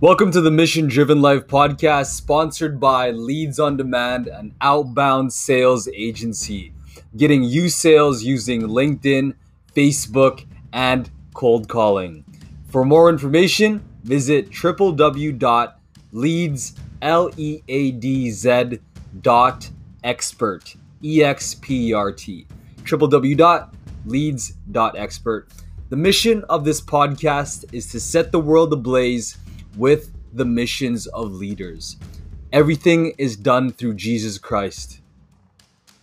Welcome to the Mission Driven Life podcast, sponsored by Leads On Demand, an outbound sales agency, getting you sales using LinkedIn, Facebook, and cold calling. For more information, visit www.leadz.expert. www.leads.expert. The mission of this podcast is to set the world ablaze with the missions of leaders. Everything is done through Jesus Christ.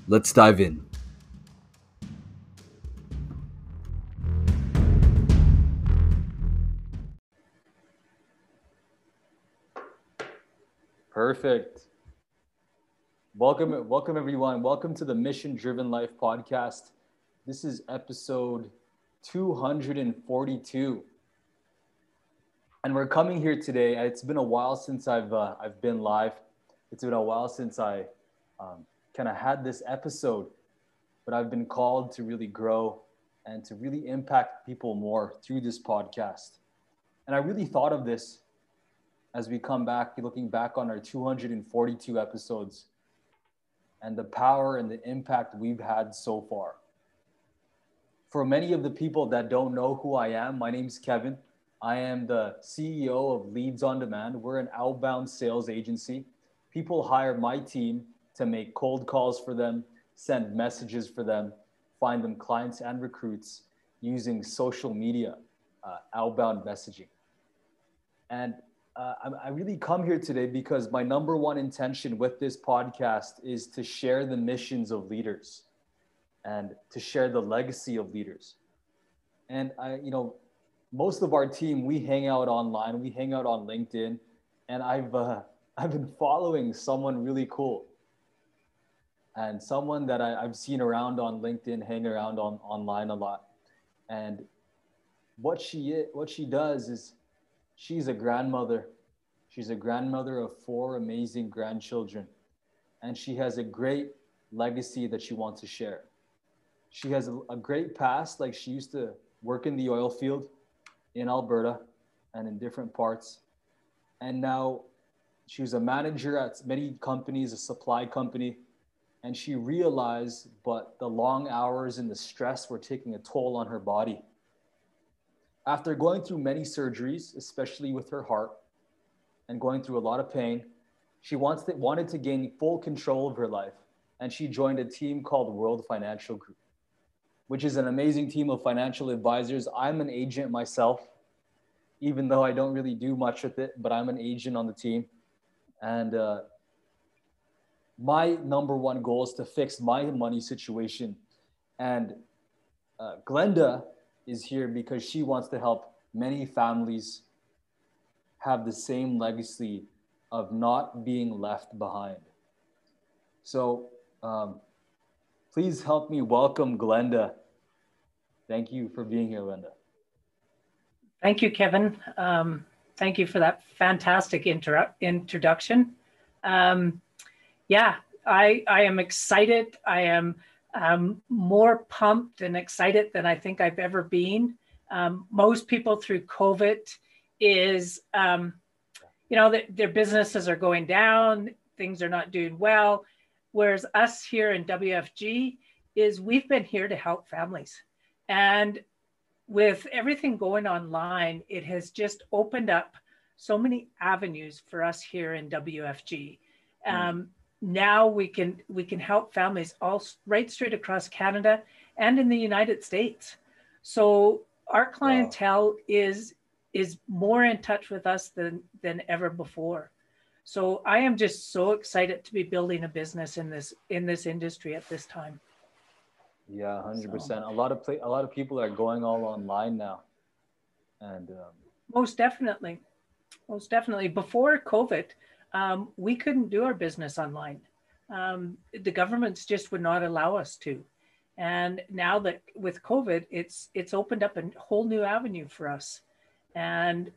Let's dive in. Perfect. Welcome everyone. Welcome to the Mission Driven Life podcast. This is episode 242. And we're coming here today. It's been a while since I've been live. It's been a while since I kind of had this episode, but I've been called to really grow and to really impact people more through this podcast. And I really thought of this as we come back, looking back on our 242 episodes and the power and the impact we've had so far. For many of the people that don't know who I am, my name's Kevin. I am the CEO of Leads On Demand. We're an outbound sales agency. People hire my team to make cold calls for them, send messages for them, find them clients and recruits using social media, outbound messaging. And I really come here today because my number one intention with this podcast is to share the missions of leaders and to share the legacy of leaders. And most of our team, we hang out online, we hang out on LinkedIn, and I've been following someone really cool. And someone that I've seen around on LinkedIn, hang around online a lot. And what she does is she's a grandmother. She's a grandmother of four amazing grandchildren. And she has a great legacy that she wants to share. She has a great past, like she used to work in the oil field in Alberta and in different parts. And now she was a manager at many companies, a supply company. And she realized, but the long hours and the stress were taking a toll on her body. After going through many surgeries, especially with her heart and going through a lot of pain, she wanted to gain full control of her life. And she joined a team called World Financial Group, which is an amazing team of financial advisors. I'm an agent myself, even though I don't really do much with it, but I'm an agent on the team. And my number one goal is to fix my money situation. And Glenda is here because she wants to help many families have the same legacy of not being left behind. So, please help me welcome Glenda. Thank you for being here, Glenda. Thank you, Kevin. Thank you for that fantastic introduction. I am excited. I am more pumped and excited than I think I've ever been. Most people through COVID is, their businesses are going down, things are not doing well. Whereas us here in WFG is we've been here to help families. And with everything going online, it has just opened up so many avenues for us here in WFG. Now we can help families all right straight across Canada and in the United States. So our clientele is more in touch with us than ever before. So I am just so excited to be building a business in this industry at this time. Yeah, 100%. So. A lot of people are going all online now, and most definitely. Before COVID, we couldn't do our business online. The governments just would not allow us to, and now that with COVID, it's opened up a whole new avenue for us, and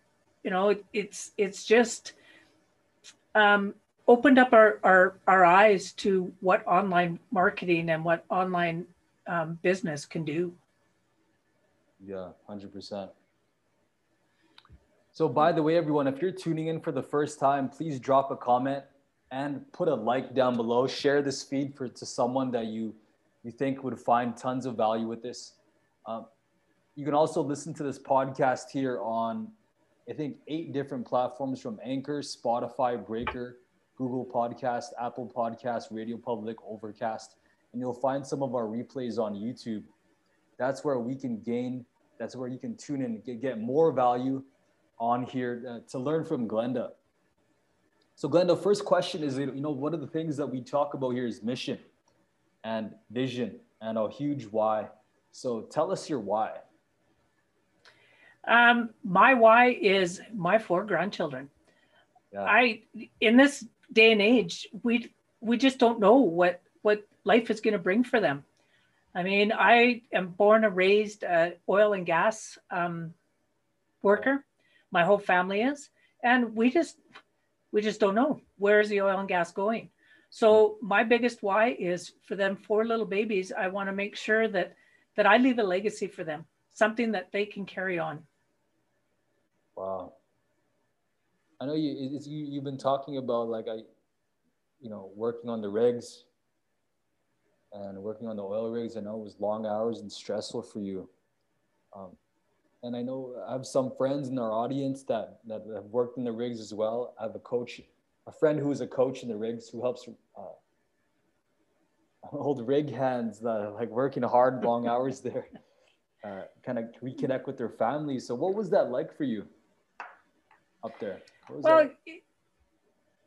it's just. Opened up our eyes to what online marketing and what online business can do. Yeah, 100%. So by the way, everyone, if you're tuning in for the first time, please drop a comment and put a like down below. Share this feed to someone that you think would find tons of value with this. You can also listen to this podcast here on, I think, 8 different platforms from Anchor, Spotify, Breaker, Google Podcast, Apple Podcast, Radio Public, Overcast. And you'll find some of our replays on YouTube. That's where we can gain, that's where you can tune in and get more value on here to learn from Glenda. So Glenda, first question is, one of the things that we talk about here is mission and vision and a huge why. So tell us your why. My why is my 4 grandchildren. Yeah. In this day and age, we just don't know what life is going to bring for them. I mean, I am born and raised oil and gas worker. My whole family is, and we just don't know where's the oil and gas going. So my biggest why is for them 4 little babies. I want to make sure that I leave a legacy for them, something that they can carry on. Wow. I know you've been talking about working on the rigs and working on the oil rigs. I know it was long hours and stressful for you. And I know I have some friends in our audience that have worked in the rigs as well. I have a friend who is a coach in the rigs who helps old rig hands that are working hard, long hours there, kind of reconnect with their families. So what was that like for you up there? Well,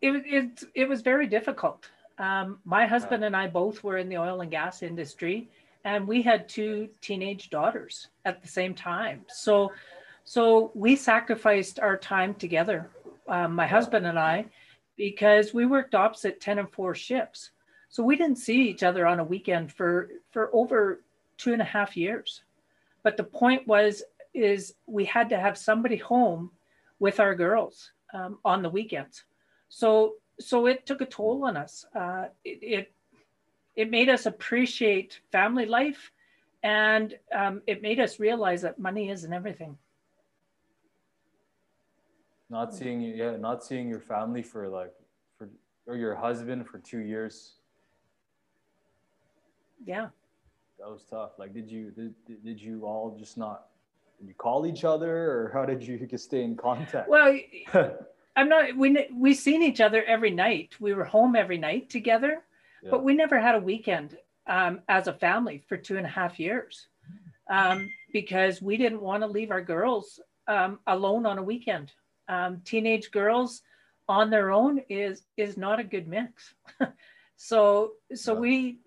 it was very difficult. My husband and I both were in the oil and gas industry. And we had 2 teenage daughters at the same time. So we sacrificed our time together, my husband and I, because we worked opposite 10 and 4 shifts. So we didn't see each other on a weekend for over 2.5 years. But the point is we had to have somebody home with our girls on the weekends. So it took a toll on us. It made us appreciate family life, and it made us realize that money isn't everything. Not seeing your family or your husband for 2 years. Yeah, that was tough. Did you all just not? Did you call each other, or how did you stay in contact? Well, I'm not. We seen each other every night. We were home every night together. Yeah. But we never had a weekend as a family for 2.5 years because we didn't want to leave our girls alone on a weekend. Teenage girls on their own is not a good mix. So yeah.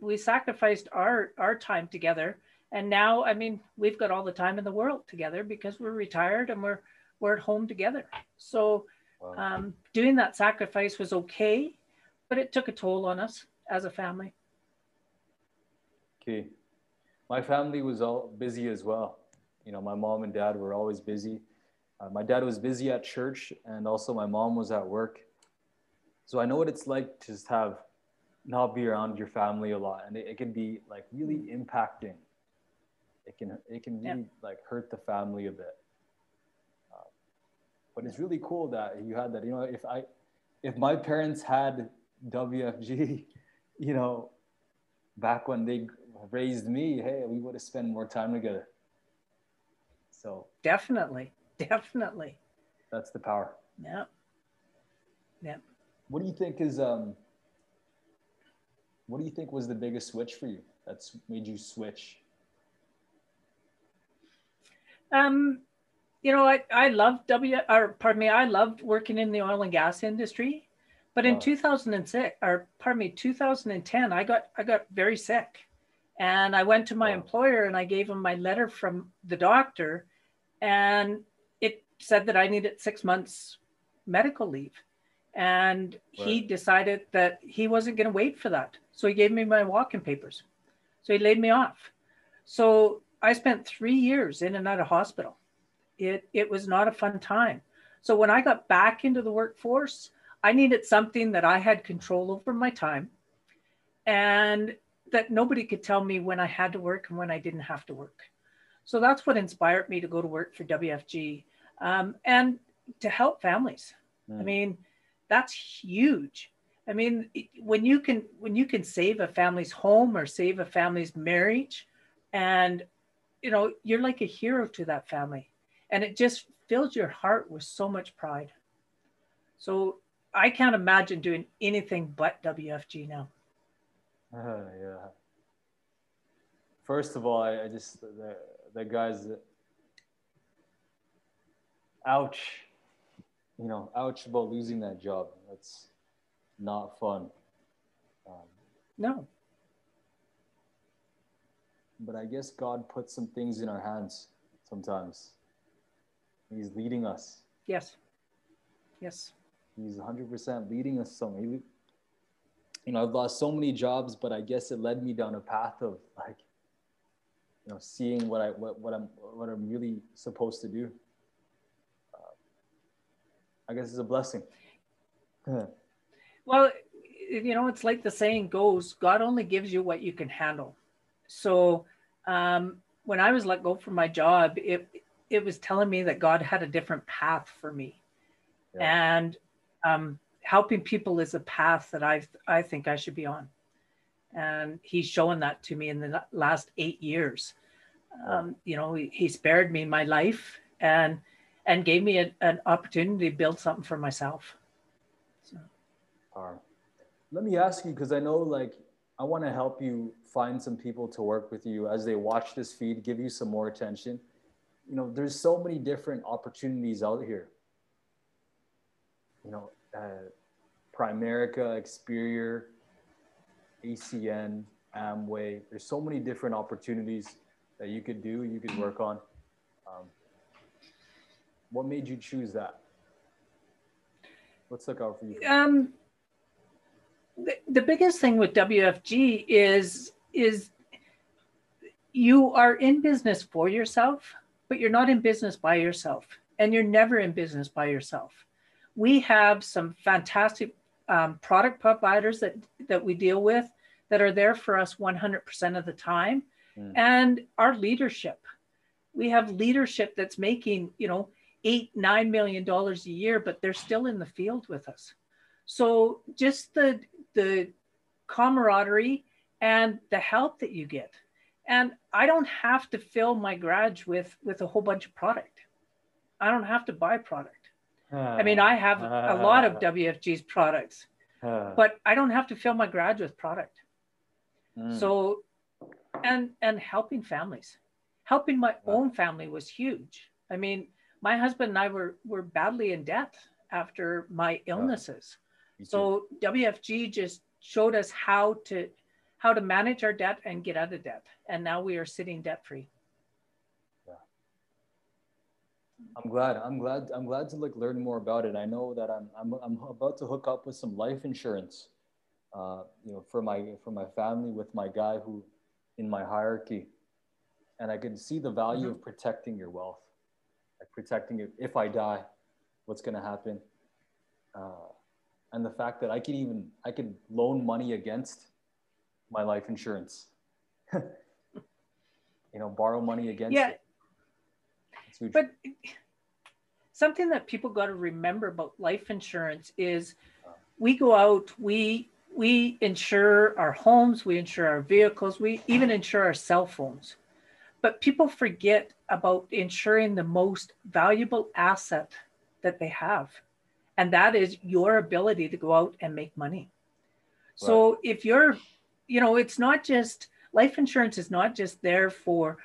We sacrificed our time together. And now, I mean, we've got all the time in the world together because we're retired and we're at home together. So wow. Doing that sacrifice was okay, but it took a toll on us as a family. Okay. My family was all busy as well. My mom and dad were always busy. My dad was busy at church, and also my mom was at work. So I know what it's like to just not be around your family a lot. And it can be really impacting. It can really hurt the family a bit. But it's really cool that you had that. If my parents had WFG, back when they raised me, we would have spent more time together. So definitely. That's the power. Yeah. What do you think was the biggest switch for you? That's made you switch. I loved working in the oil and gas industry. But in 2010, I got very sick, and I went to my employer and I gave him my letter from the doctor, and it said that I needed 6 months medical leave, and he decided that he wasn't going to wait for that. So he gave me my walk-in papers. So he laid me off. So I spent 3 years in and out of hospital. It was not a fun time. So when I got back into the workforce, I needed something that I had control over my time, and that nobody could tell me when I had to work and when I didn't have to work. So that's what inspired me to go to work for WFG. And to help families. Mm. I mean, that's huge. I mean, when you can save a family's home or save a family's marriage, and you know, you're like a hero to that family, and it just fills your heart with so much pride. So I can't imagine doing anything but WFG now. Yeah. First of all, I just, the guys, ouch, you know, ouch about losing that job. That's not fun. No. But I guess God puts some things in our hands sometimes. He's leading us. Yes. Yes. He's 100% leading us somewhere. You know, I've lost so many jobs, but I guess it led me down a path of, like, you know, seeing what I'm really supposed to do. I guess it's a blessing. Well, you know, it's like the saying goes, God only gives you what you can handle. So when I was let go from my job, it was telling me that God had a different path for me. Yeah. And helping people is a path that I think I should be on. And he's shown that to me in the last 8 years. You know, he spared me my life and gave me an opportunity to build something for myself. So. Let me ask you, because I know, like, I want to help you find some people to work with you as they watch this feed, give you some more attention. You know, there's so many different opportunities out here. You know, Primerica, Experior, ACN, Amway. There's so many different opportunities that you could do, you could work on. What made you choose that? Let's look out for you. The biggest thing with WFG is you are in business for yourself, but you're not in business by yourself, and you're never in business by yourself. We have some fantastic product providers that we deal with that are there for us 100% of the time. Mm. And our leadership, we have leadership that's making, you know, $8-9 million a year, but they're still in the field with us. So just the camaraderie and the help that you get. And I don't have to fill my garage with a whole bunch of product. I don't have to buy product. I mean, I have a lot of WFG's products, but I don't have to fill my garage with product. So, and helping families, helping my own family was huge. I mean, my husband and I were badly in debt after my illnesses. So WFG just showed us how to manage our debt and get out of debt. And now we are sitting debt free. I'm glad to like learn more about it. I know that I'm about to hook up with some life insurance, you know, for my family with my guy who in my hierarchy, and I can see the value of protecting your wealth, like protecting it. If I die, what's going to happen? And the fact that I can loan money against my life insurance, you know, borrow money against it. But something that people got to remember about life insurance is we go out, we insure our homes, we insure our vehicles, we even insure our cell phones. But people forget about insuring the most valuable asset that they have. And that is your ability to go out and make money. Right. So if you're, you know, it's not just, life insurance is not just there for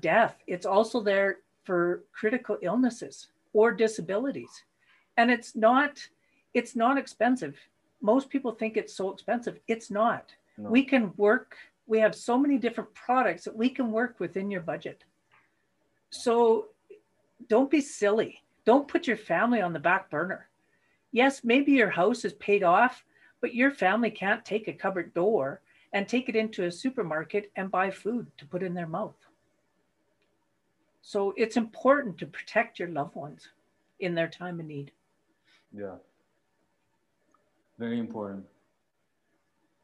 death. It's also there for critical illnesses or disabilities. And it's not expensive. Most people think it's so expensive. It's not. No. We can work, we have so many different products that we can work within your budget. So don't be silly. Don't put your family on the back burner. Yes, maybe your house is paid off, but your family can't take a cupboard door and take it into a supermarket and buy food to put in their mouth. So it's important to protect your loved ones in their time of need. Yeah. Very important.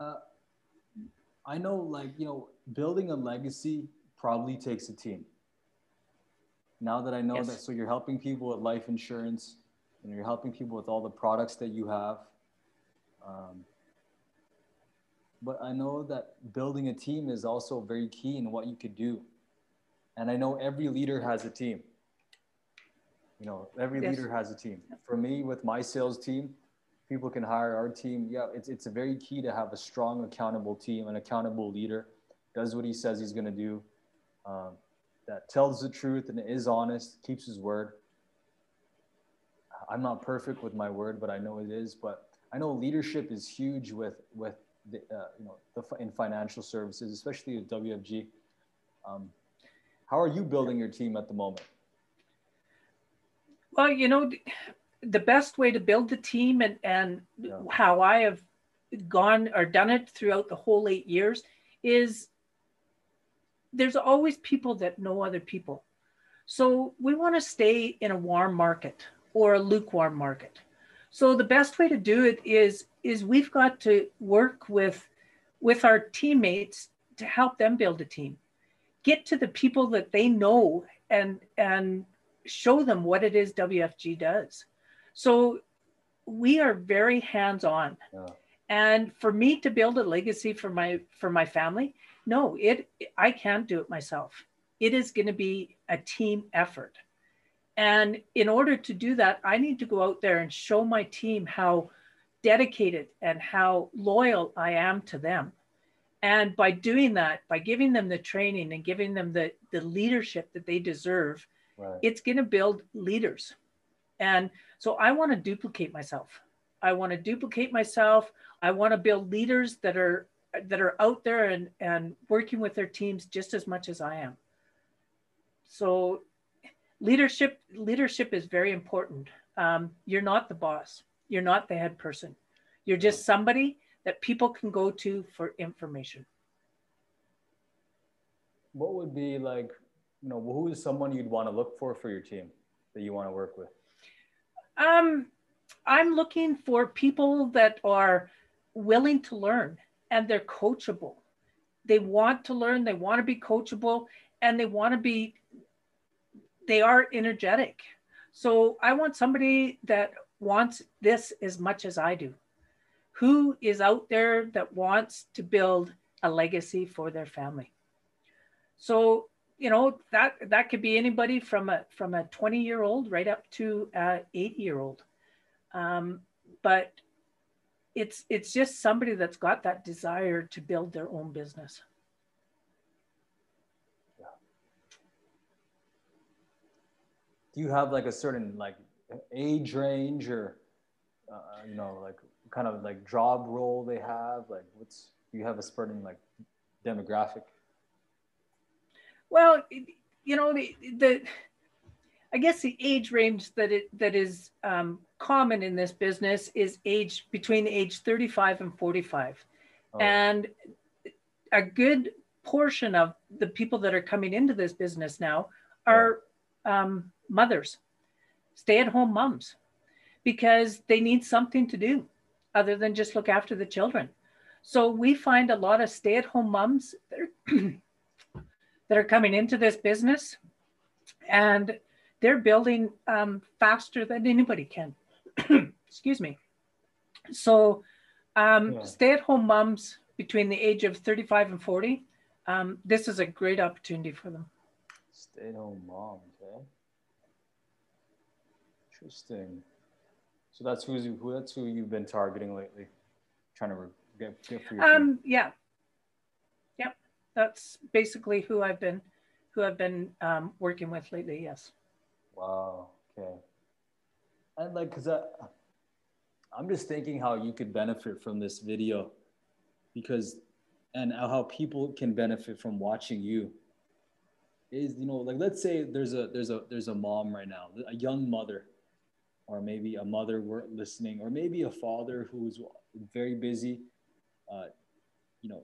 I know, like, you know, building a legacy probably takes a team. Now that I know that, so you're helping people with life insurance, You know, you're helping people with all the products that you have. But I know that building a team is also very key in what you could do. And I know every leader has a team. You know, every leader has a team. For me, with my sales team, people can hire our team. Yeah, it's very key to have a strong, accountable team, an accountable leader, does what he says he's going to do, that tells the truth and is honest, keeps his word. I'm not perfect with my word, but I know it is. But I know leadership is huge with the, you know, in financial services, especially with WFG. How are you building your team at the moment? Well, you know, the best way to build the team and how I have gone or done it throughout the whole 8 years is there's always people that know other people. So we want to stay in a warm market or a lukewarm market. So the best way to do it is we've got to work with our teammates to help them build a team. Get to the people that they know and show them what it is WFG does. So we are very hands-on. Yeah. And for me to build a legacy for my family, no, I can't do it myself. It is going to be a team effort. And in order to do that, I need to go out there and show my team how dedicated and how loyal I am to them. And by doing that, by giving them the training and giving them the leadership that they deserve, right, it's going to build leaders. And so I want to duplicate myself. I want to duplicate myself. I want to build leaders that are out there and working with their teams just as much as I am. So leadership is very important. You're not the boss. You're not the head person. You're just somebody that people can go to for information. What would be like, you know, who is someone you'd want to look for your team that you want to work with? I'm looking for people that are willing to learn and they're coachable. They want to learn, they want to be coachable, and they are energetic. So I want somebody that wants this as much as I do, who is out there that wants to build a legacy for their family. So, you know, that could be anybody from a 20-year-old right up to an 8-year-old. But it's just somebody that's got that desire to build their own business. Yeah. Do you have like a certain like age range or, you know, like kind of like job role they have? Like do you have a certain like demographic? Well, you know, I guess the age range that is common in this business is between age 35 and 45. Oh. And a good portion of the people that are coming into this business now are mothers, stay-at-home moms, because they need something to do other than just look after the children. So we find a lot of stay-at-home moms that are coming into this business, and they're building faster than anybody can. Excuse me. So stay-at-home moms between the age of 35 and 40, this is a great opportunity for them. Stay-at-home moms, eh? Interesting. So that's who you've been targeting lately, trying to get for your team. Yeah. Yep. That's basically who I've been working with lately. Yes. Wow. Okay. And like, cause I'm just thinking how you could benefit from this video, and how people can benefit from watching you is, you know, like, let's say there's a mom right now, a young mother, or maybe a mother listening, or maybe a father who's very busy, you know,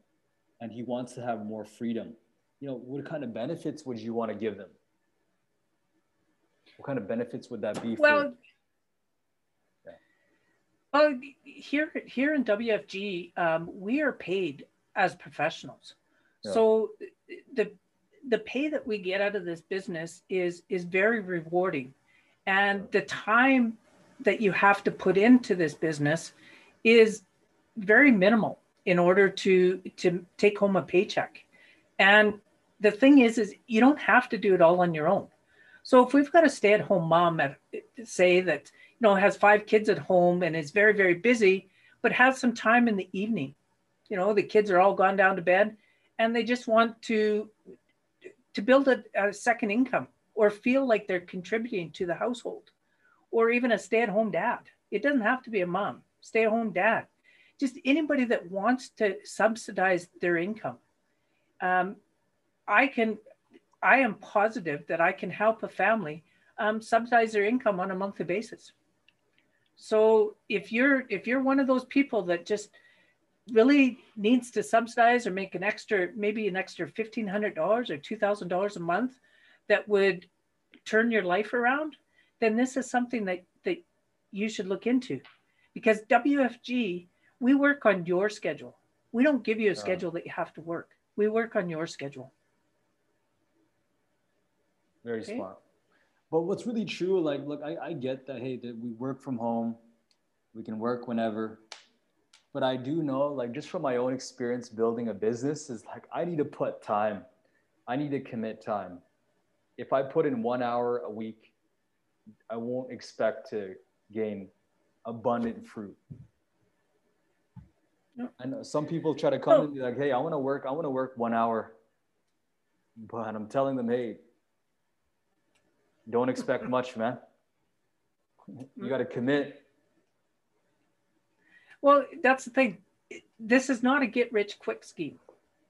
and he wants to have more freedom. You know, what kind of benefits would you want to give them? What kind of benefits would that be? Well, here in WFG, we are paid as professionals. Yeah. So the pay that we get out of this business is very rewarding. And the time that you have to put into this business is very minimal in order to take home a paycheck. And the thing is you don't have to do it all on your own. So if we've got a stay-at-home mom, say that, you know, has 5 kids at home and is very, very busy, but has some time in the evening, you know, the kids are all gone down to bed and they just want to build a second income or feel like they're contributing to the household, or even a stay-at-home dad. It doesn't have to be a mom, stay-at-home dad, just anybody that wants to subsidize their income. I am positive that I can help a family subsidize their income on a monthly basis. So if you're one of those people that just really needs to subsidize or make maybe an extra $1,500 or $2,000 a month that would turn your life around, then this is something that you should look into, because WFG, we work on your schedule. We don't give you a schedule that you have to work. We work on your schedule. Very smart. But what's really true, like, look, I get that, hey, that we work from home, we can work whenever, but I do know, like, just from my own experience building a business, is like, I need to put time. I need to commit time. If I put in 1 hour a week, I won't expect to gain abundant fruit. No. I know some people try to come and be like, hey, I want to work 1 hour. But I'm telling them, hey, don't expect much, man. You got to commit. Well, that's the thing. This is not a get rich quick scheme.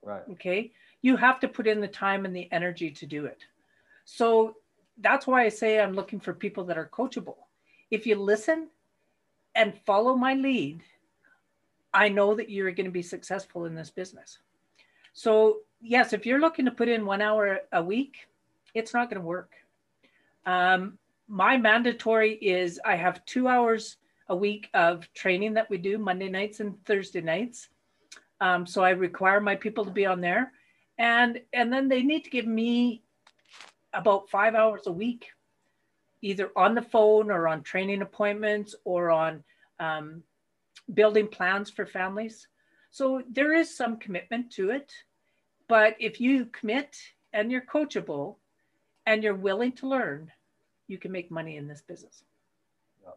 Right. Okay. You have to put in the time and the energy to do it. So that's why I say I'm looking for people that are coachable. If you listen and follow my lead, I know that you're going to be successful in this business. So yes, if you're looking to put in 1 hour a week, it's not going to work. My mandatory is I have 2 hours a week of training that we do Monday nights and Thursday nights. So I require my people to be on there, and then they need to give me about 5 hours a week, either on the phone or on training appointments or on, building plans for families. So there is some commitment to it, but if you commit and you're coachable and you're willing to learn, you can make money in this business. Yeah.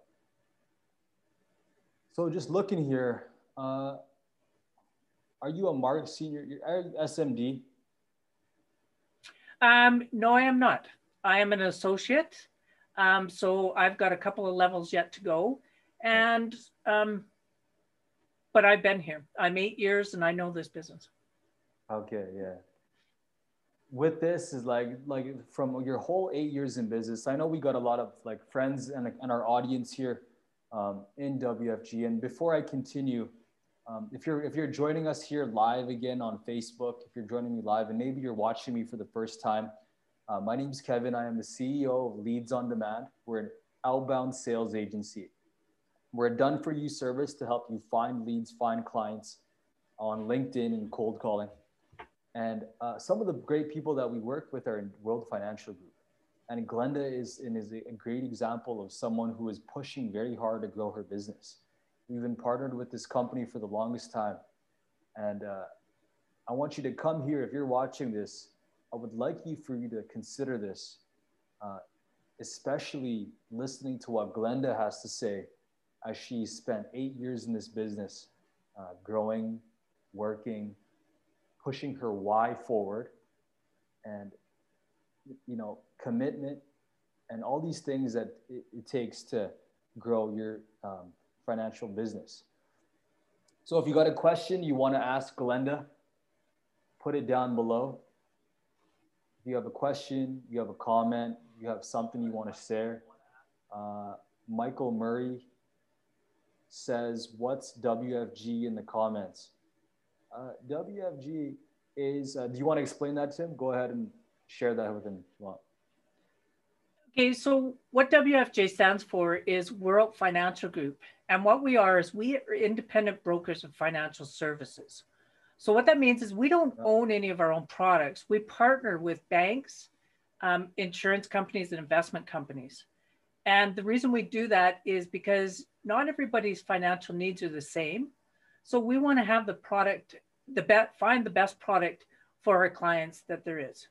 So just looking here, are you a market senior? Are you SMD? No, I am not. I am an associate. So I've got a couple of levels yet to go, and, but I've been here. I'm 8 years and I know this business. Okay, yeah. With this is like from your whole 8 years in business, I know we got a lot of like friends and our audience here in WFG. And before I continue, if you're joining us here live again on Facebook, if you're joining me live and maybe you're watching me for the first time, my name is Kevin. I am the CEO of Leads On Demand. We're an outbound sales agency. We're a done-for-you service to help you find leads, find clients on LinkedIn and cold calling. And some of the great people that we work with are in World Financial Group. And Glenda is a great example of someone who is pushing very hard to grow her business. We've been partnered with this company for the longest time. And I want you to come here. If you're watching this, I would like for you to consider this, especially listening to what Glenda has to say, as she spent 8 years in this business, growing, working, pushing her why forward, and, you know, commitment and all these things that it takes to grow your financial business. So if you got a question you want to ask Glenda, put it down below. If you have a question, you have a comment, you have something you want to share. Michael Murray says, what's WFG in the comments? WFG is, do you want to explain that to him? Go ahead and share that with him if you want. Okay, so what WFG stands for is World Financial Group. And what we are is we are independent brokers of financial services. So what that means is we don't own any of our own products. We partner with banks, insurance companies, and investment companies. And the reason we do that is because not everybody's financial needs are the same. So we want to have the product, find the best product for our clients that there is.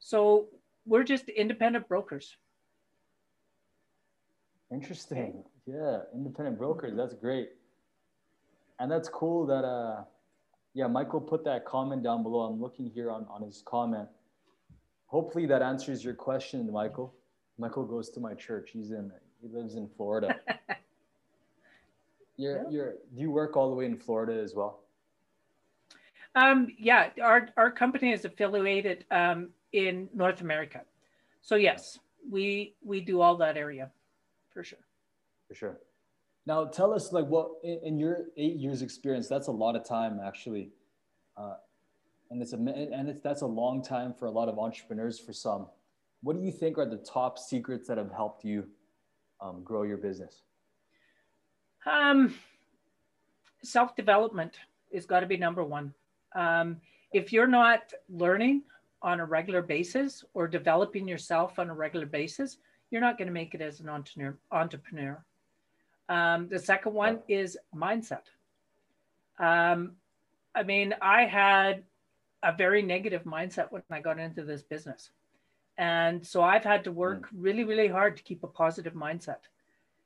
So we're just independent brokers. Interesting. Yeah, independent brokers. That's great. And that's cool that, yeah, Michael put that comment down below. I'm looking here on his comment. Hopefully that answers your question, Michael. Michael goes to my church. He lives in Florida. Do you work all the way in Florida as well? Yeah, our company is affiliated in North America. So yes, we do all that area for sure. For sure. Now tell us, like, what in your 8 years experience, that's a lot of time actually. That's a long time for a lot of entrepreneurs for some. What do you think are the top secrets that have helped you grow your business? Self-development has got to be number one. If you're not learning on a regular basis or developing yourself on a regular basis, you're not going to make it as an entrepreneur. The second one is mindset. I mean, I had a very negative mindset when I got into this business. And so I've had to work really, really hard to keep a positive mindset.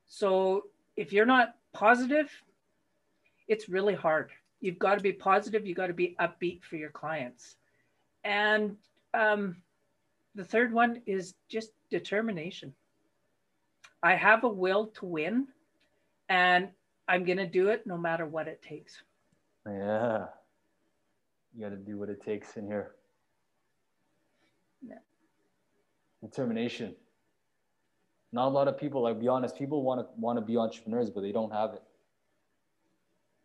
So if you're not positive, it's really hard. You've got to be positive. You've got to be upbeat for your clients. And the third one is just determination. I have a will to win, and I'm going to do it no matter what it takes. Yeah. You got to do what it takes in here. Yeah. Determination. Not a lot of people, I'll be honest, people want to be entrepreneurs, but they don't have it.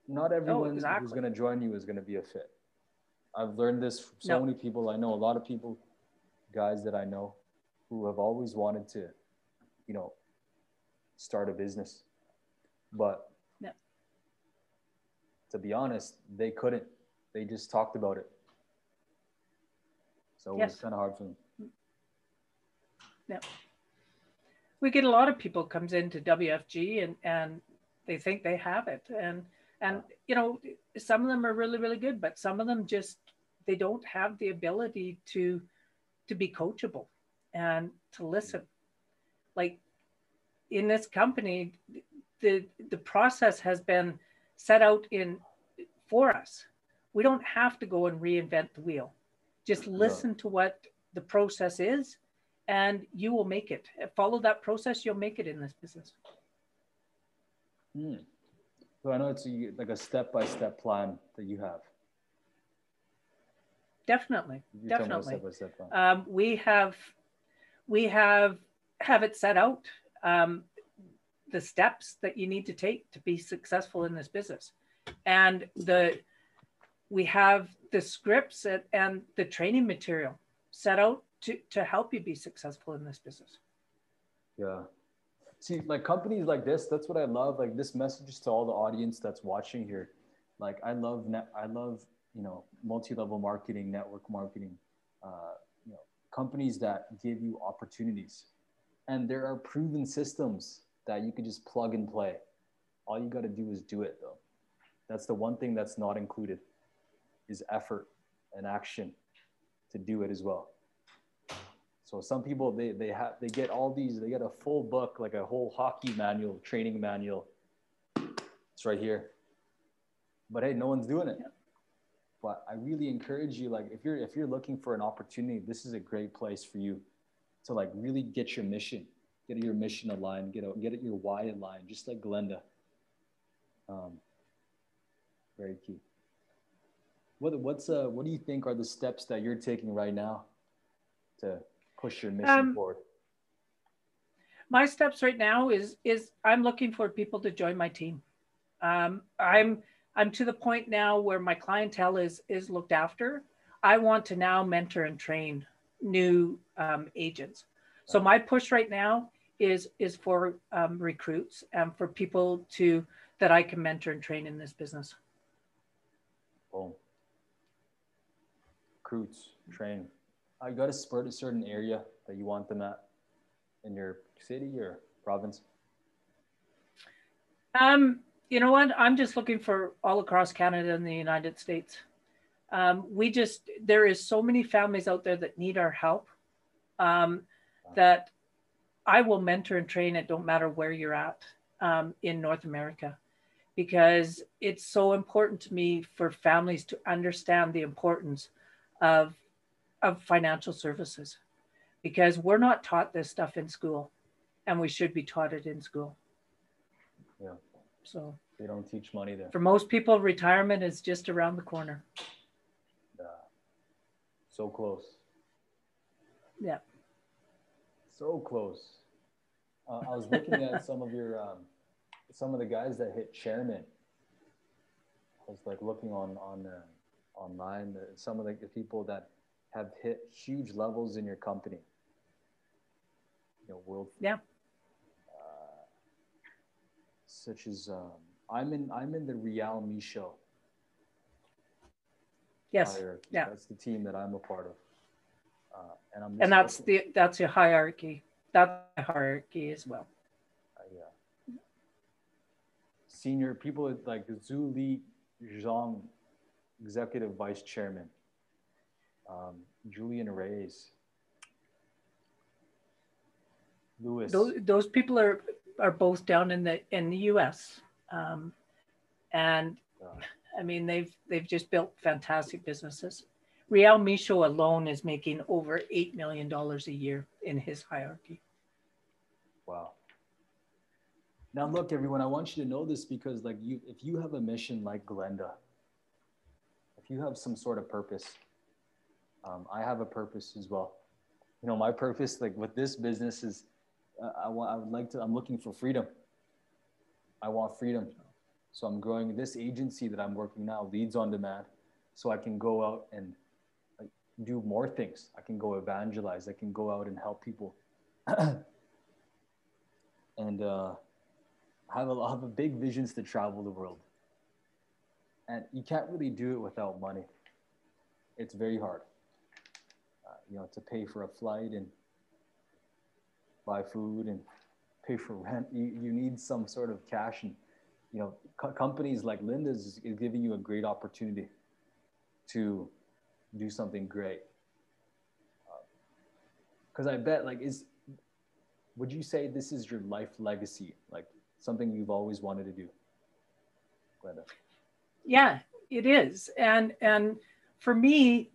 Not everyone who's going to join you is going to be a fit. I've learned this from so many people. I know a lot of people, guys that I know, who have always wanted to, you know, start a business, but to be honest, they couldn't. They just talked about it. So it was kind of hard for them. Yeah. We get a lot of people comes into WFG and they think they have it. And you know, some of them are really, really good, but some of them just, they don't have the ability to be coachable and to listen. Like in this company, the process has been set out for us. We don't have to go and reinvent the wheel. Just listen to what the process is, and you will make it. Follow that process, you'll make it in this business. So I know it's like a step-by-step plan that you have. Definitely. Step-by-step plan. We have it set out. The steps that you need to take to be successful in this business. And we have the scripts and the training material set out to help you be successful in this business. Yeah. See, like companies like this, that's what I love. Like this message to all the audience that's watching here. Like I love, you know, multi-level marketing, network marketing, you know, companies that give you opportunities. And there are proven systems that you could just plug and play. All you got to do is do it though. That's the one thing that's not included is effort and action to do it as well. So some people, they get all these, they get a full book, like a whole hockey manual, training manual. It's right here, but hey, no one's doing it. But I really encourage you, like if you're looking for an opportunity, this is a great place for you to like really get your mission. Get your mission aligned, get your why aligned, just like Glenda. Very key. What do you think are the steps that you're taking right now to push your mission forward? My steps right now is I'm looking for people to join my team. I'm to the point now where my clientele is looked after. I want to now mentor and train new agents. So my push right now is for recruits and for people that I can mentor and train in this business. Boom. Recruits, train. You got to spurt a certain area that you want them at in your city or province? You know what? I'm just looking for all across Canada and the United States. There is so many families out there that need our help that I will mentor and train. It don't matter where you're at in North America, because it's so important to me for families to understand the importance of financial services, because we're not taught this stuff in school, and we should be taught it in school. Yeah. So they don't teach money there. For most people, retirement is just around the corner. So close. Yeah. So close. I was looking at some of your, some of the guys that hit chairman. I was like looking online, some of the people that have hit huge levels in your company. You know, world. Yeah. Such as I'm in the Rielle Michaud. Yes. Hierarchy. Yeah. That's the team that I'm a part of. And that's looking. That's your hierarchy. That's my hierarchy as well. Yeah. Senior people like Zuli Zhong, executive vice chairman. Julian Reyes. Lewis. Those people are both down in the U.S. I mean, they've just built fantastic businesses. Rielle Michaud alone is making over $8 million a year in his hierarchy. Wow. Now, look, everyone, I want you to know this because, like, if you have a mission like Glenda, if you have some sort of purpose, I have a purpose as well. You know, my purpose, like, with this business is I'm looking for freedom. I want freedom. So I'm growing this agency that I'm working now, Leads On Demand, so I can go out and do more things. I can go evangelize. I can go out and help people, and I have a big visions to travel the world. And you can't really do it without money. It's very hard, you know, to pay for a flight and buy food and pay for rent. You need some sort of cash. And you know, companies like Linda's is giving you a great opportunity to do something great. Because I bet, like, would you say this is your life legacy? Like something you've always wanted to do, Glenda? Yeah, it is. And for me,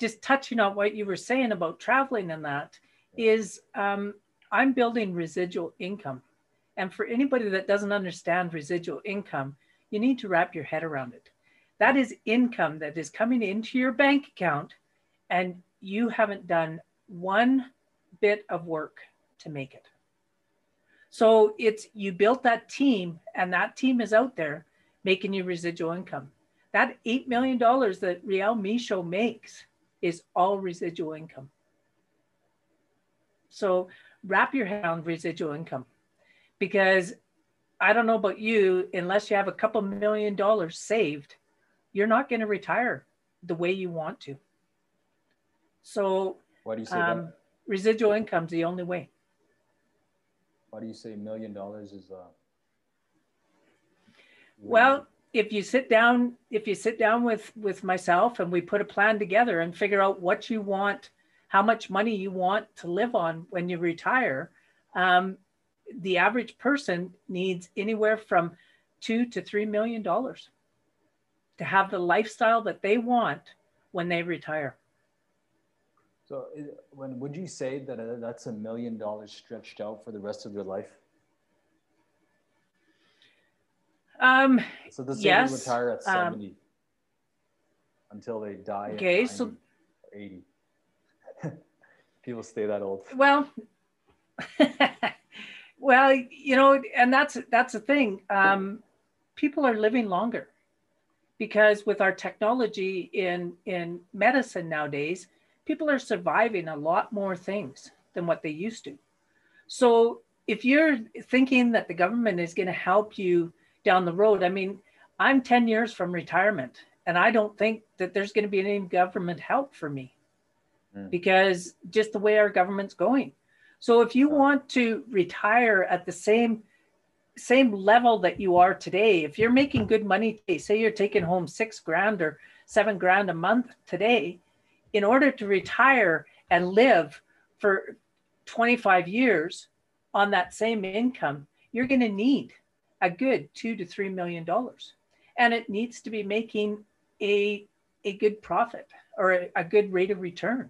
just touching on what you were saying about traveling and that is I'm building residual income. And for anybody that doesn't understand residual income, you need to wrap your head around it. That is income that is coming into your bank account and you haven't done one bit of work to make it. So you built that team, and that team is out there making you residual income. That $8 million that Rielle Michaud makes is all residual income. So wrap your head around residual income. Because I don't know about you, unless you have a couple million dollars saved, you're not going to retire the way you want to. So why do you say that? Residual income is the only way. Why do you say $1 million is? Well, if you sit down with myself and we put a plan together and figure out what you want, how much money you want to live on when you retire. The average person needs anywhere from $2 to $3 million to have the lifestyle that they want when they retire. So would you say that that's $1 million stretched out for the rest of their life? So this yes. They retire at 70 until they die. Okay, at 90 so or 80. People stay that old. Well. Well, you know, and that's the thing. People are living longer because with our technology in medicine nowadays, people are surviving a lot more things than what they used to. So if you're thinking that the government is going to help you down the road, I mean, I'm 10 years from retirement, and I don't think that there's going to be any government help for me because just the way our government's going. So if you want to retire at the same level that you are today, if you're making good money today, say you're taking home $6,000 or $7,000 a month today, in order to retire and live for 25 years on that same income, you're going to need a good $2 to $3 million. And it needs to be making a good profit or a good rate of return.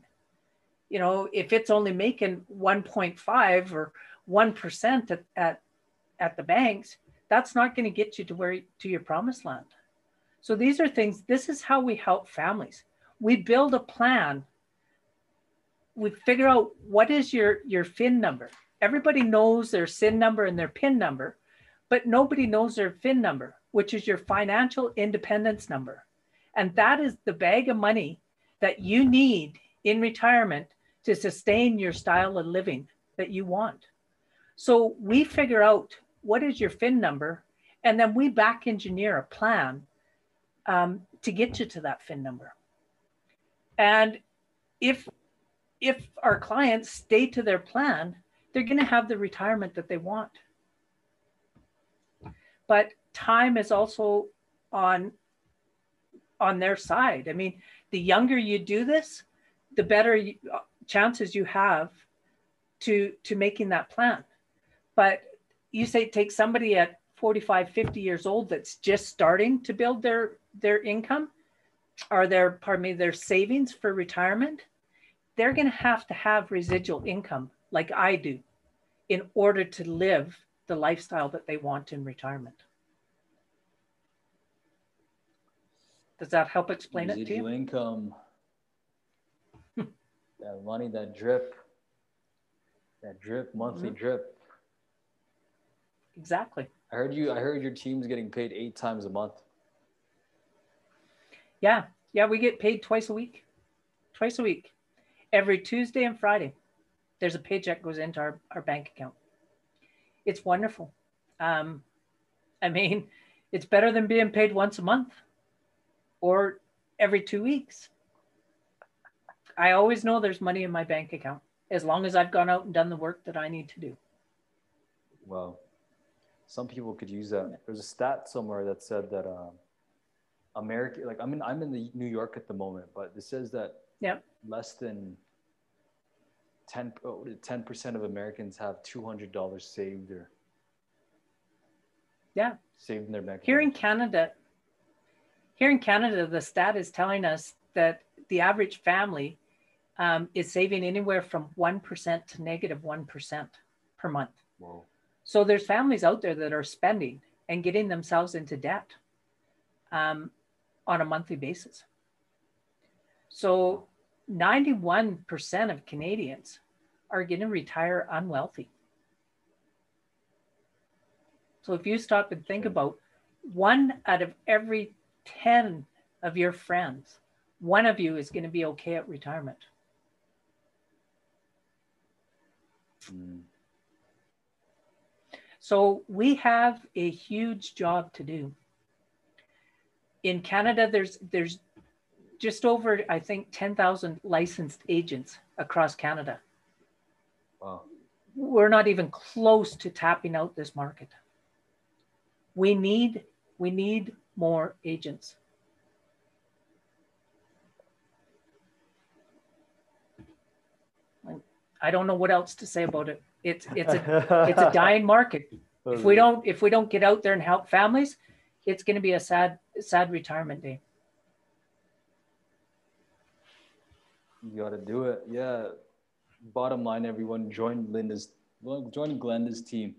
You know, if it's only making 1.5 or 1% at the banks, that's not going to get you to your promised land. So these are things, this is how we help families. We build a plan. We figure out what is your FIN number. Everybody knows their SIN number and their PIN number, but nobody knows their FIN number, which is your financial independence number. And that is the bag of money that you need in retirement to sustain your style of living that you want. So we figure out what is your FIN number, and then we back engineer a plan to get you to that FIN number. And if our clients stay to their plan, they're going to have the retirement that they want. But time is also on their side. I mean, the younger you do this, the better chances you have to making that plan. But you say take somebody at 45, 50 years old that's just starting to build their income or their savings for retirement, they're going to have residual income like I do in order to live the lifestyle that they want in retirement. Does that help explain it to you? Residual income. That money, that drip, monthly drip. Exactly. I heard your team's getting paid 8 times a month. Yeah, we get paid twice a week. Every Tuesday and Friday, there's a paycheck goes into our bank account. It's wonderful. I mean, it's better than being paid once a month or every 2 weeks. I always know there's money in my bank account as long as I've gone out and done the work that I need to do. Well, some people could use that. There's a stat somewhere that said that America, like I'm in the New York at the moment, but it says that less than 10% of Americans have $200 saved or saved in their bank account. Here in Canada, the stat is telling us that the average family is saving anywhere from 1% to negative 1% per month. Whoa. So there's families out there that are spending and getting themselves into debt on a monthly basis. So 91% of Canadians are going to retire unwealthy. So if you stop and think about 1 out of every 10 of your friends, one of you is going to be okay at retirement. So we have a huge job to do. In Canada, there's just over, I think, 10,000 licensed agents across Canada. Wow. We're not even close to tapping out this market. We need more agents. I don't know what else to say about it. It's a dying market. If we don't get out there and help families, it's going to be a sad retirement day. You got to do it. Yeah. Bottom line, everyone, join Glenda's team.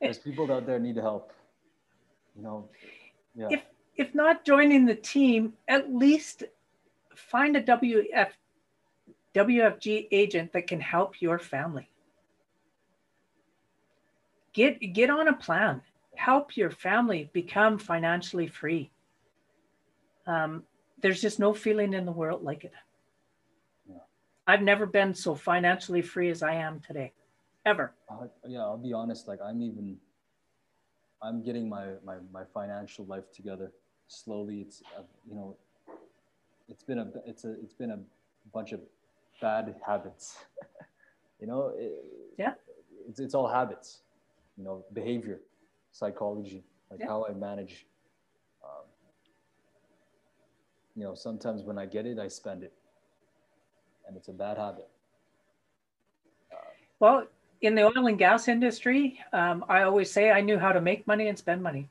There's people out there need help. You know. Yeah. If not joining the team, at least find a WFG agent that can help your family. Get on a plan. Help your family become financially free. There's just no feeling in the world like it. Yeah. I've never been so financially free as I am today, ever. I'll be honest. Like I'm getting my financial life together slowly. It's been a bunch of bad habits You know, it's all habits, you know, behavior, psychology, like how I manage. You know, sometimes when I get it, I spend it, and it's a bad habit. Well, in the oil and gas industry, I always say I knew how to make money and spend money.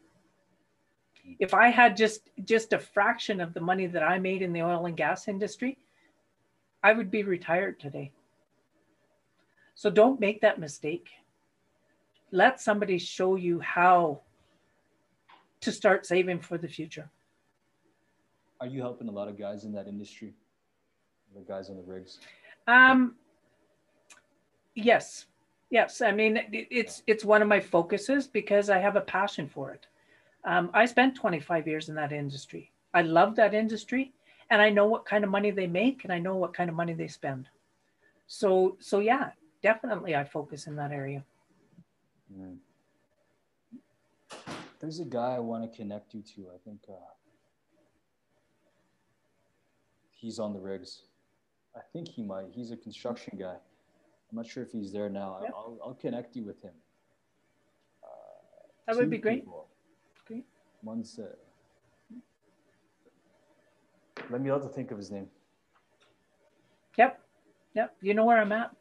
If I had just a fraction of the money that I made in the oil and gas industry, I would be retired today. So don't make that mistake. Let somebody show you how to start saving for the future. Are you helping a lot of guys in that industry? The guys on the rigs? Yes. I mean, it's one of my focuses because I have a passion for it. I spent 25 years in that industry. I love that industry, and I know what kind of money they make, and I know what kind of money they spend. So yeah, definitely I focus in that area. Mm. There's a guy I want to connect you to. I think he's on the rigs. I think he might. He's a construction guy. I'm not sure if he's there now. Yep. I'll connect you with him. That would be great. Great. One's let me have to think of his name. Yep. You know where I'm at.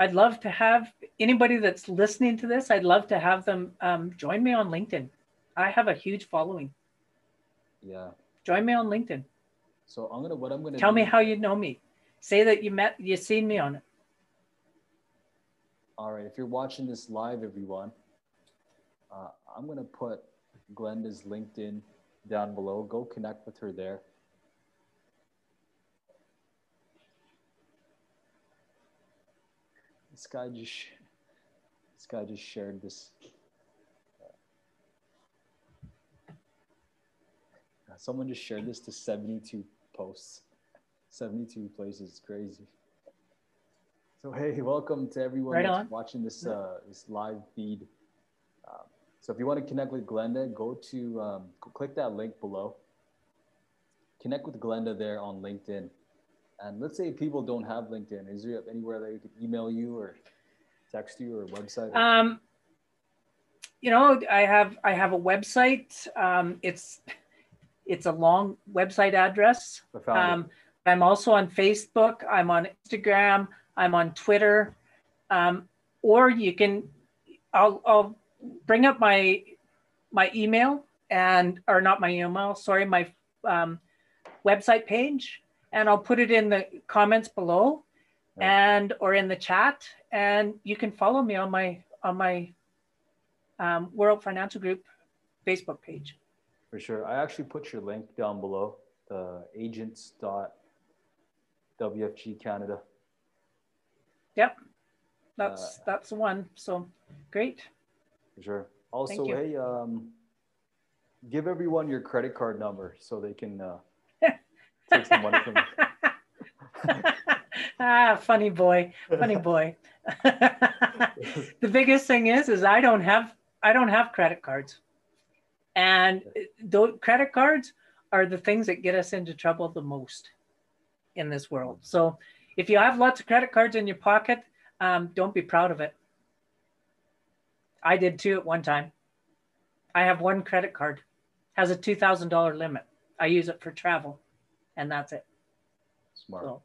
I'd love to have anybody that's listening to this. I'd love to have them join me on LinkedIn. I have a huge following. Yeah. Join me on LinkedIn. So what I'm gonna tell me how you know me. Say that you seen me on it. All right, if you're watching this live, everyone, I'm gonna put Glenda's LinkedIn down below. Go connect with her there. This guy just shared this. Someone just shared this to 72 posts, 72 places. Crazy. So hey, welcome to everyone that's watching this this live feed. So if you want to connect with Glenda, go to click that link below. Connect with Glenda there on LinkedIn. And let's say people don't have LinkedIn. Is there anywhere that you can email you or text you or a website? You know, I have a website. It's a long website address. I'm also on Facebook. I'm on Instagram. I'm on Twitter. Or you can, I'll bring up my email my website page, and I'll put it in the comments below, or in the chat, and you can follow me on my World Financial Group Facebook page. For sure. I actually put your link down below, the agents.wfg Canada. Yep. That's the one. So great. For sure. Also, hey, give everyone your credit card number so they can take some money from you. Funny boy. The biggest thing is I don't have credit cards. And those credit cards are the things that get us into trouble the most in this world. So if you have lots of credit cards in your pocket, don't be proud of it. I did too at one time. I have one credit card, has a $2,000 limit. I use it for travel, and that's it. Smart. So.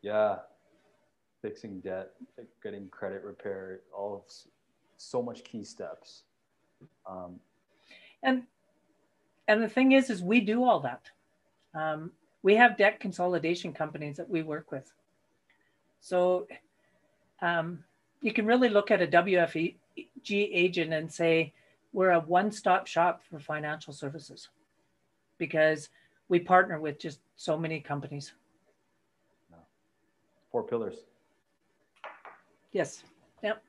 Yeah. Fixing debt, getting credit repair, so much key steps. And the thing is we do all that. We have debt consolidation companies that we work with. So you can really look at a WFG agent and say, we're a one-stop shop for financial services because we partner with just so many companies. 4 pillars. Yes. Yep.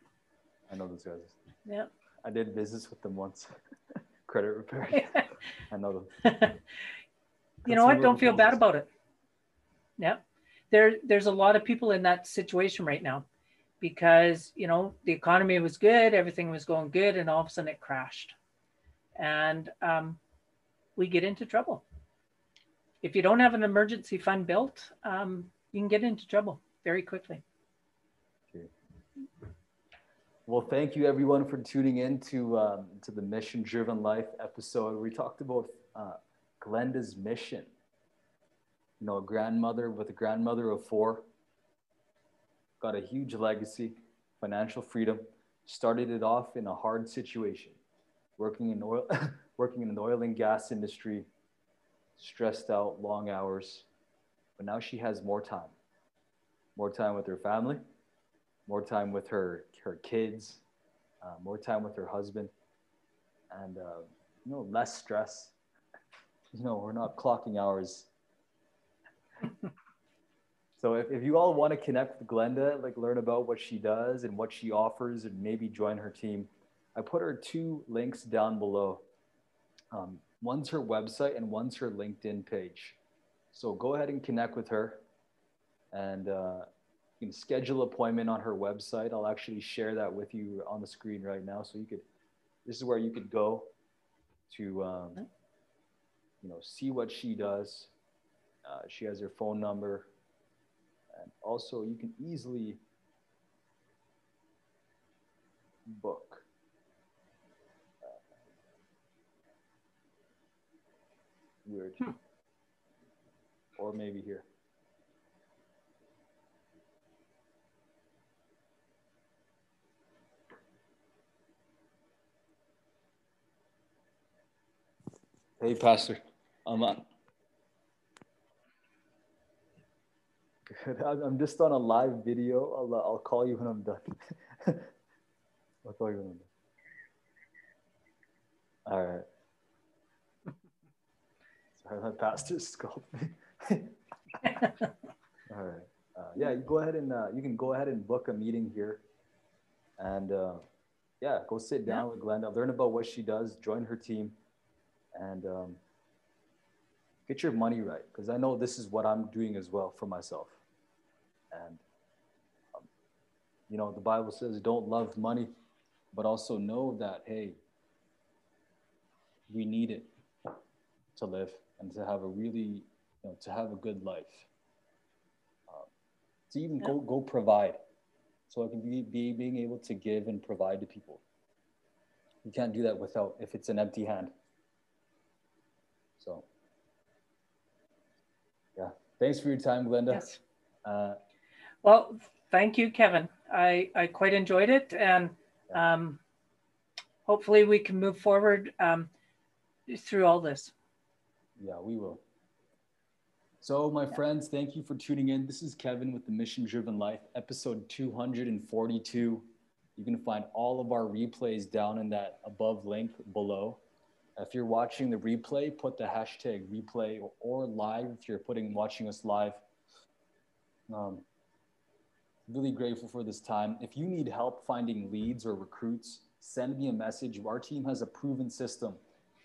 I know those guys. Yep. I did business with them once. Credit repair. I know them. You know what? Don't feel bad about it. Yeah. There's a lot of people in that situation right now because, you know, the economy was good. Everything was going good. And all of a sudden it crashed. And we get into trouble. If you don't have an emergency fund built, you can get into trouble very quickly. Okay. Well, thank you everyone for tuning in to the Mission Driven Life episode. We talked about Glenda's mission. You know, a grandmother with a grandmother of four, got a huge legacy, financial freedom, started it off in a hard situation, working in an oil and gas industry, stressed out, long hours, but now she has more time with her family, more time with her kids, more time with her husband, and you know, less stress. You know, we're not clocking hours. So if you all want to connect with Glenda, like learn about what she does and what she offers and maybe join her team, I put her two links down below. One's her website and one's her LinkedIn page. So go ahead and connect with her, and you can schedule an appointment on her website. I'll actually share that with you on the screen right now. So you could, this is where you could go to, you know, see what she does. She has her phone number, and also you can easily book. Weird. Or maybe here. Hey, Pastor, I'm on. Good. I'm just on a live video. I'll call you when I'm done. I'll call you when I'm done. All right. My pastor scolded me. All right. Yeah, you go ahead and you can go ahead and book a meeting here, and yeah, go sit down with Glenda, learn about what she does, join her team, and get your money right. Because I know this is what I'm doing as well for myself. And you know, the Bible says, "Don't love money," but also know that hey, we need it to live. And to have a really, you know, to have a good life, to even go provide, so I can be being able to give and provide to people. You can't do that without, if it's an empty hand. So, yeah, thanks for your time, Glenda. Yes. Well, thank you, Kevin. I quite enjoyed it, and hopefully we can move forward through all this. Yeah, we will. So my friends, thank you for tuning in. This is Kevin with the Mission Driven Life, episode 242. You can find all of our replays down in that above link below. If you're watching the replay, put the hashtag replay or live if you're watching us live. Really grateful for this time. If you need help finding leads or recruits, send me a message. Our team has a proven system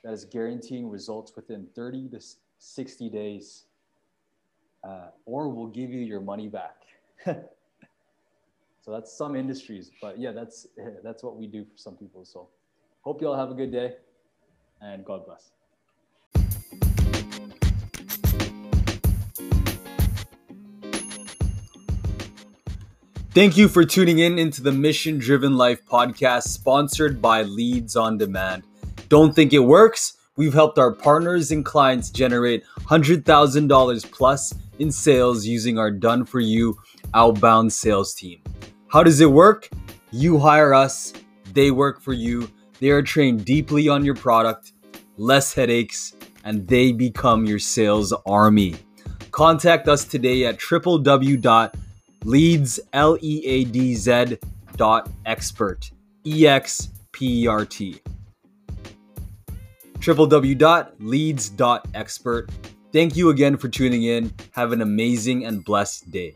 that is guaranteeing results within 30 to 60 days, or we'll give you your money back. So that's some industries, but yeah, that's what we do for some people. So hope you all have a good day, and God bless. Thank you for tuning in into the Mission Driven Life podcast, sponsored by Leads On Demand. Don't think it works? We've helped our partners and clients generate $100,000 plus in sales using our done-for-you outbound sales team. How does it work? You hire us, they work for you, they are trained deeply on your product, less headaches, and they become your sales army. Contact us today at www.leadz.expert. E-X-P-E-R-T. www.leads.expert. Thank you again for tuning in. Have an amazing and blessed day.